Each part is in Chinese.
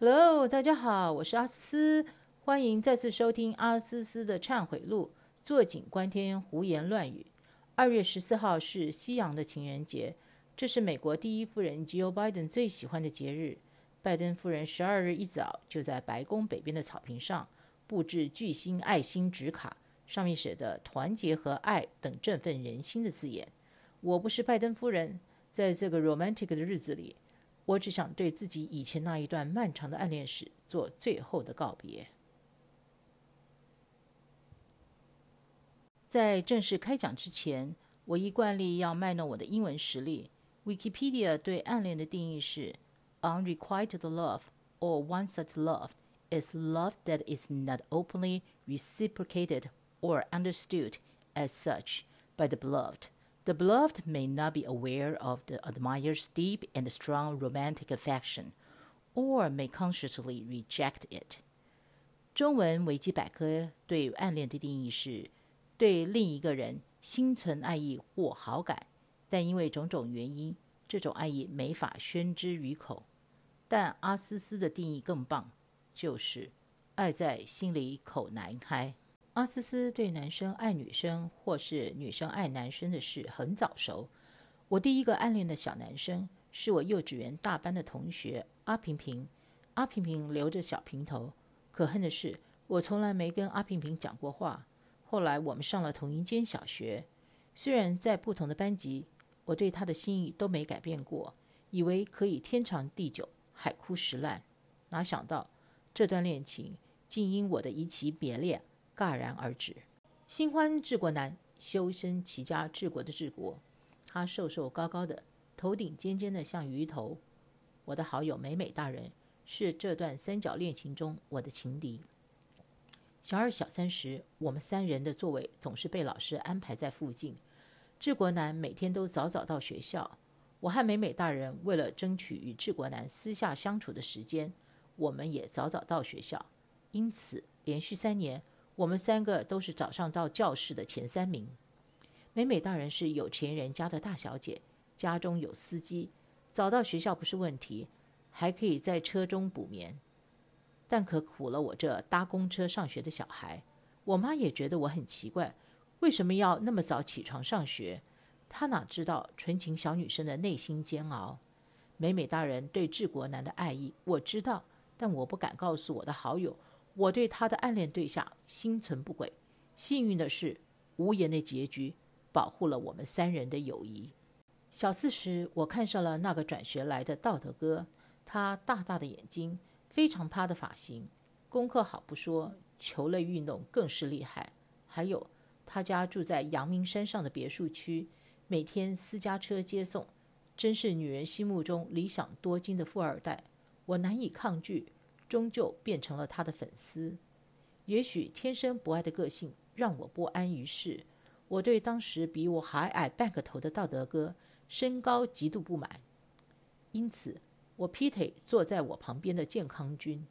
Hello， 大家好，我是阿思思，欢迎再次收听阿思思的忏悔录，坐井观天，胡言乱语。2月14号是西洋的情人节，这是美国第一夫人 Geo Biden 最喜欢的节日。拜登夫人12日一早就在白宫北边的草坪上布置巨星爱心纸卡，上面写的团结和爱等振奋人心的字眼。我不是拜登夫人，在这个 romantic 的日子里，我只想对自己以前那一段漫长的暗恋史做最后的告别。在正式开讲之前，我依惯例要卖弄我的英文实力。 Wikipedia 对暗恋的定义是 Unrequited love or one-sided love is love that is not openly reciprocated or understood as such by the beloved.The beloved may not be aware of the admirer's deep and strong romantic affection, or may consciously reject it. 中文维基百科对暗恋的定义是对另一个人心存爱意或好感，但因为种种原因，这种爱意没法宣之于口。但阿思思的定义更棒，就是爱在心里口难开。阿思思对男生爱女生或是女生爱男生的事很早熟。我第一个暗恋的小男生是我幼稚园大班的同学阿平平。阿平平留着小平头，可恨的是我从来没跟阿平平讲过话。后来我们上了同一间小学，虽然在不同的班级，我对他的心意都没改变过，以为可以天长地久，海枯石烂。哪想到这段恋情竟因我的一起别恋戛然而止。新欢治国难，修身齐家治国的治国。他瘦瘦高高的，头顶尖尖的像鱼头。我的好友美美大人是这段三角恋情中我的情敌。小二小三时，我们三人的座位总是被老师安排在附近。治国难每天都早早到学校，我和美美大人为了争取与治国难私下相处的时间，我们也早早到学校。因此连续3年，我们三个都是早上到教室的前3名。美美大人是有钱人家的大小姐，家中有司机，早到学校不是问题，还可以在车中补眠。但可苦了我这搭公车上学的小孩。我妈也觉得我很奇怪，为什么要那么早起床上学？她哪知道纯情小女生的内心煎熬。美美大人对治国男的爱意我知道，但我不敢告诉我的好友我对他的暗恋对象心存不轨。幸运的是，无言的结局保护了我们三人的友谊。小4时，我看上了那个转学来的道德哥。他大大的眼睛，非常趴的发型，功课好不说，球类运动更是厉害。还有他家住在阳明山上的别墅区，每天私家车接送，真是女人心目中理想多金的富二代。我难以抗拒，终究变成了他的粉丝。也许天生不爱的个性让我不安于世，我对当时比我还矮半个头的道德哥身高极度不满，因此我劈腿坐在我旁边的健康君。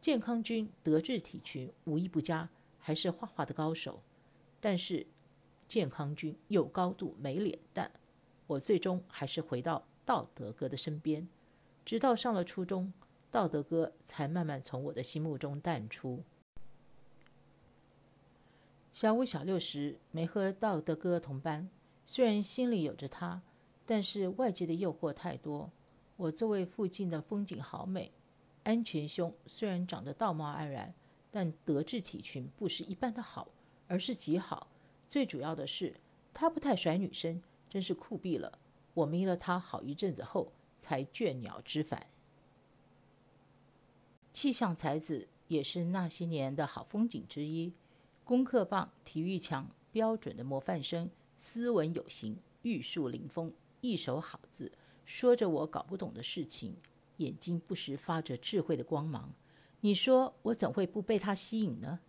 健康君德智体群无一不佳，还是画画的高手，但是健康君又高度没脸蛋。我最终还是回到道德哥的身边，直到上了初中，道德哥才慢慢从我的心目中淡出。小5小6时没和道德哥同班，虽然心里有着他，但是外界的诱惑太多。我座位附近的风景好美，安全兄虽然长得道貌岸然，但德智体群不是一般的好，而是极好。最主要的是他不太甩女生，真是酷毙了。我迷了他好一阵子后才倦鸟之返。气象才子也是那些年的好风景之一，功课棒，体育强，标准的模范生，斯文有型，玉树临风，一手好字，说着我搞不懂的事情，眼睛不时发着智慧的光芒。你说我怎会不被他吸引呢？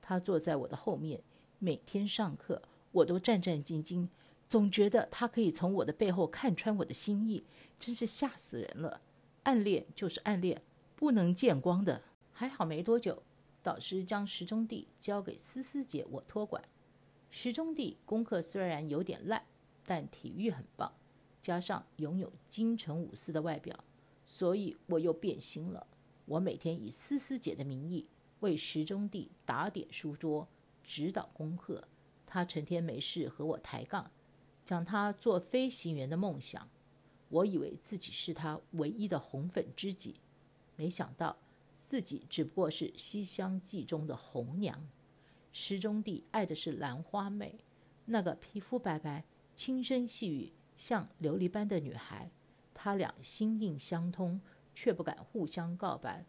他坐在我的后面，每天上课我都战战兢兢，总觉得他可以从我的背后看穿我的心意，真是吓死人了。暗恋就是暗恋，不能见光的。还好没多久，导师将石中弟交给思思姐我托管。石中弟功课虽然有点烂，但体育很棒，加上拥有京城武士的外表，所以我又变心了。我每天以思思姐的名义为时钟弟打点书桌，指导功课。他成天没事和我抬杠，讲他做飞行员的梦想。我以为自己是他唯一的红粉知己，没想到自己只不过是《西厢记》中的红娘。时钟弟爱的是兰花妹，那个皮肤白白、轻声细语、像琉璃般的女孩。他俩心印相通，却不敢互相告白。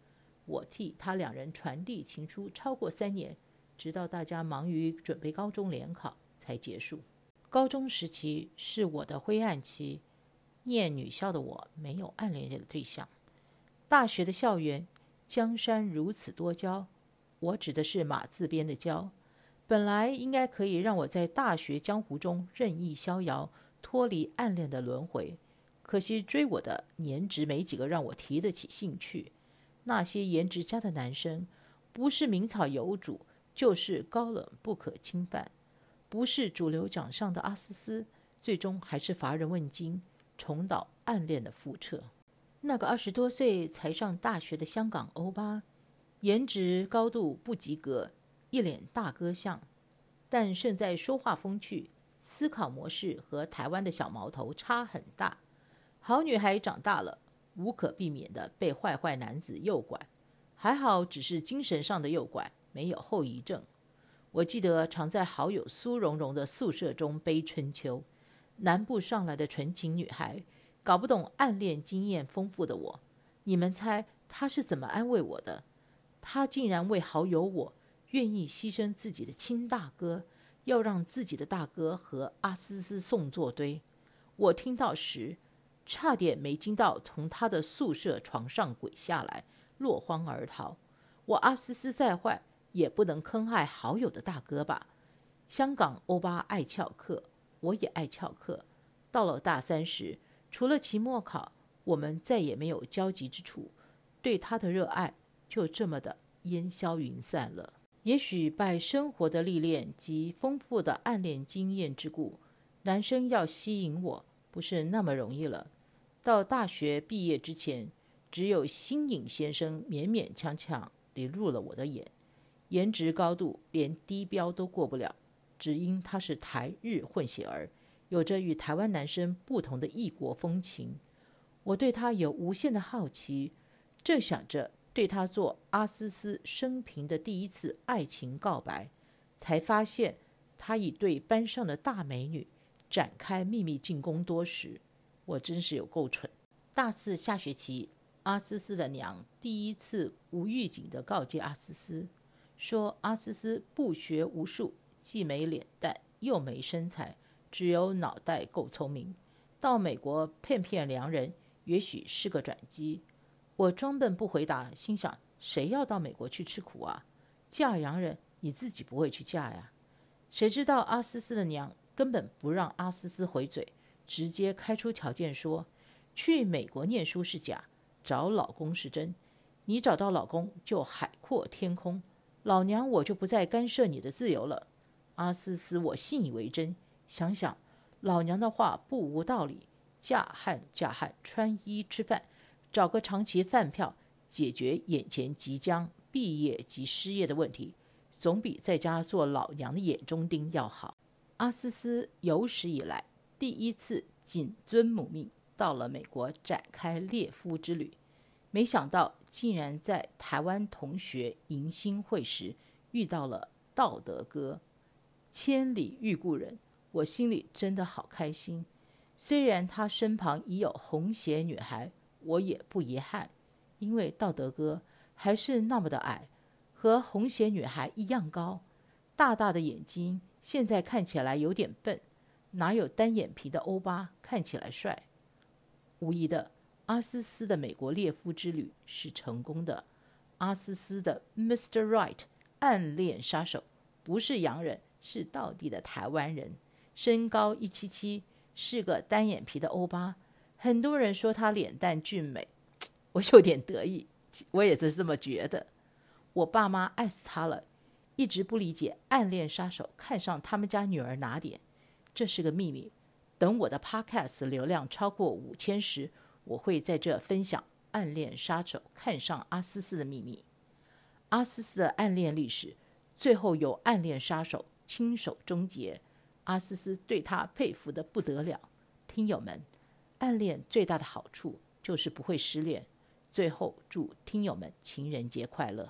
我替他两人传递情书超过3年，直到大家忙于准备高中联考才结束。高中时期是我的灰暗期，念女校的我没有暗恋的对象。大学的校园，江山如此多娇，我指的是马字边的娇，本来应该可以让我在大学江湖中任意逍遥，脱离暗恋的轮回。可惜追我的颜值没几个让我提得起兴趣，那些颜值佳的男生，不是名草有主，就是高冷不可侵犯，不是主流掌上的阿斯斯，最终还是乏人问津，重蹈暗恋的覆辙。那个20多岁才上大学的香港欧巴，颜值高度不及格，一脸大哥相，但胜在说话风趣，思考模式和台湾的小毛头差很大。好女孩长大了，无可避免地被坏坏男子诱拐，还好只是精神上的诱拐，没有后遗症。我记得常在好友苏蓉蓉的宿舍中悲春秋，南部上来的纯情女孩，搞不懂暗恋经验丰富的我，你们猜她是怎么安慰我的？她竟然为好友我愿意牺牲自己的亲大哥，要让自己的大哥和阿斯斯送作堆。我听到时差点没惊到，从他的宿舍床上滚下来，落荒而逃。我阿斯斯再坏也不能坑害好友的大哥吧。香港欧巴爱翘课，我也爱翘课。到了大3时，除了期末考，我们再也没有交集之处，对他的热爱就这么的烟消云散了。也许拜生活的历练及丰富的暗恋经验之故，男生要吸引我不是那么容易了。到大学毕业之前，只有新颖先生勉勉强强地入了我的眼，颜值高度连低标都过不了，只因他是台日混血儿，有着与台湾男生不同的异国风情。我对他有无限的好奇，正想着对他做阿斯斯生平的第一次爱情告白，才发现他已对班上的大美女展开秘密进攻多时。我真是有够蠢。大4下学期，阿斯斯的娘第一次无预警地告诫阿斯斯，说阿斯斯不学无术，既没脸蛋又没身材，只有脑袋够聪明，到美国骗骗良人也许是个转机。我装笨不回答，心想谁要到美国去吃苦啊，嫁洋人你自己不会去嫁呀。谁知道阿斯斯的娘根本不让阿斯斯回嘴，直接开出条件说，去美国念书是假，找老公是真，你找到老公就海阔天空，老娘我就不再干涉你的自由了。阿斯斯我信以为真，想想老娘的话不无道理，嫁汉穿衣吃饭，找个长期饭票解决眼前即将毕业及失业的问题，总比在家做老娘的眼中钉要好。阿斯斯有史以来第一次谨遵母命，到了美国展开猎夫之旅，没想到竟然在台湾同学迎新会时遇到了道德哥。千里遇故人，我心里真的好开心。虽然他身旁已有红鞋女孩，我也不遗憾，因为道德哥还是那么的矮，和红鞋女孩一样高，大大的眼睛现在看起来有点笨，哪有单眼皮的欧巴看起来帅？无疑的，阿斯斯的美国猎夫之旅是成功的。阿斯斯的 Mr.Right 暗恋杀手不是洋人，是道地的台湾人，身高177，是个单眼皮的欧巴。很多人说他脸蛋俊美，我有点得意，我也是这么觉得。我爸妈爱死他了，一直不理解暗恋杀手看上他们家女儿哪点，这是个秘密。等我的 podcast 流量超过5000时，我会在这分享暗恋杀手看上阿斯斯的秘密。阿斯斯的暗恋历史最后由暗恋杀手亲手终结，阿斯斯对他佩服得不得了。听友们，暗恋最大的好处就是不会失恋。最后祝听友们情人节快乐。